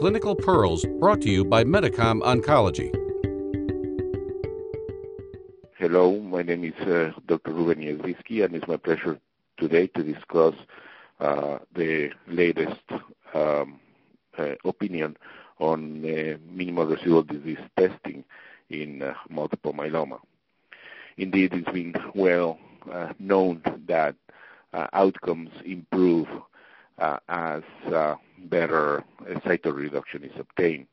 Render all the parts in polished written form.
Clinical Pearls, brought to you by Medicom Oncology. Hello, my name is Dr. Ruben Yazhiski, and it's my pleasure today to discuss the latest opinion on minimal residual disease testing in multiple myeloma. Indeed, it's been well known that outcomes improve as better cytoreduction is obtained.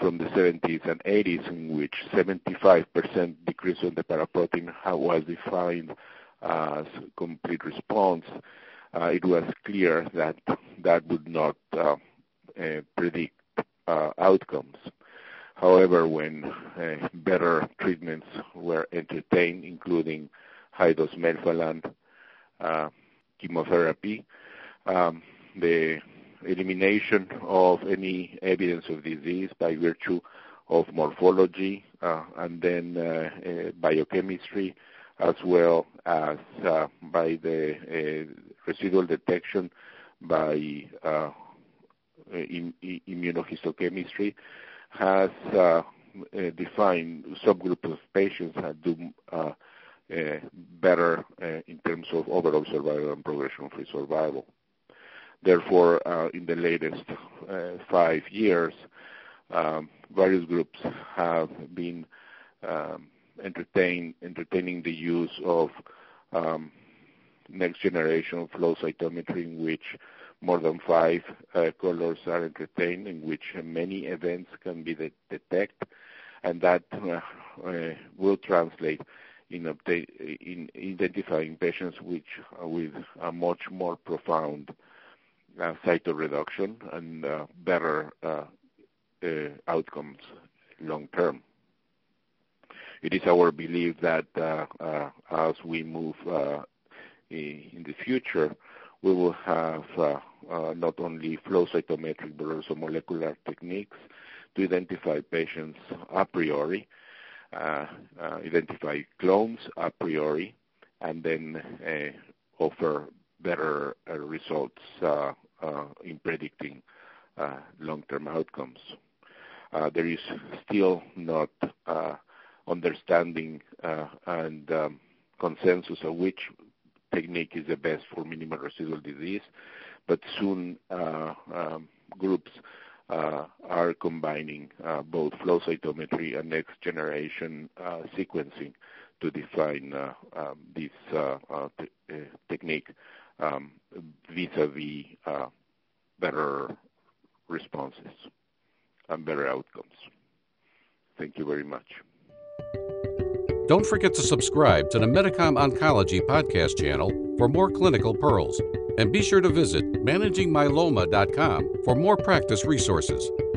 From the 70s and 80s, in which 75% decrease in the paraprotein was defined as complete response, it was clear that that would not predict outcomes. However, when better treatments were entertained, including high-dose melphalan chemotherapy, the elimination of any evidence of disease by virtue of morphology and then biochemistry, as well as by the residual detection by immunohistochemistry, has defined subgroups of patients that do better in terms of overall survival and progression-free survival. Therefore, in the latest 5 years, various groups have been entertaining the use of next-generation flow cytometry, in which more than 5 colors are entertained, in which many events can be detected, and that will translate in identifying patients with a much more profound cytoreduction and better outcomes long term. It is our belief that as we move in the future, we will have not only flow cytometric but also molecular techniques to identify patients a priori, identify clones a priori, and then offer better results in predicting long-term outcomes. There is still not understanding and consensus of which technique is the best for minimal residual disease, but soon groups are combining both flow cytometry and next-generation sequencing to define this technique vis-a-vis better responses and better outcomes. Thank you very much. Don't forget to subscribe to the Medicom Oncology podcast channel for more clinical pearls. And be sure to visit managingmyeloma.com for more practice resources.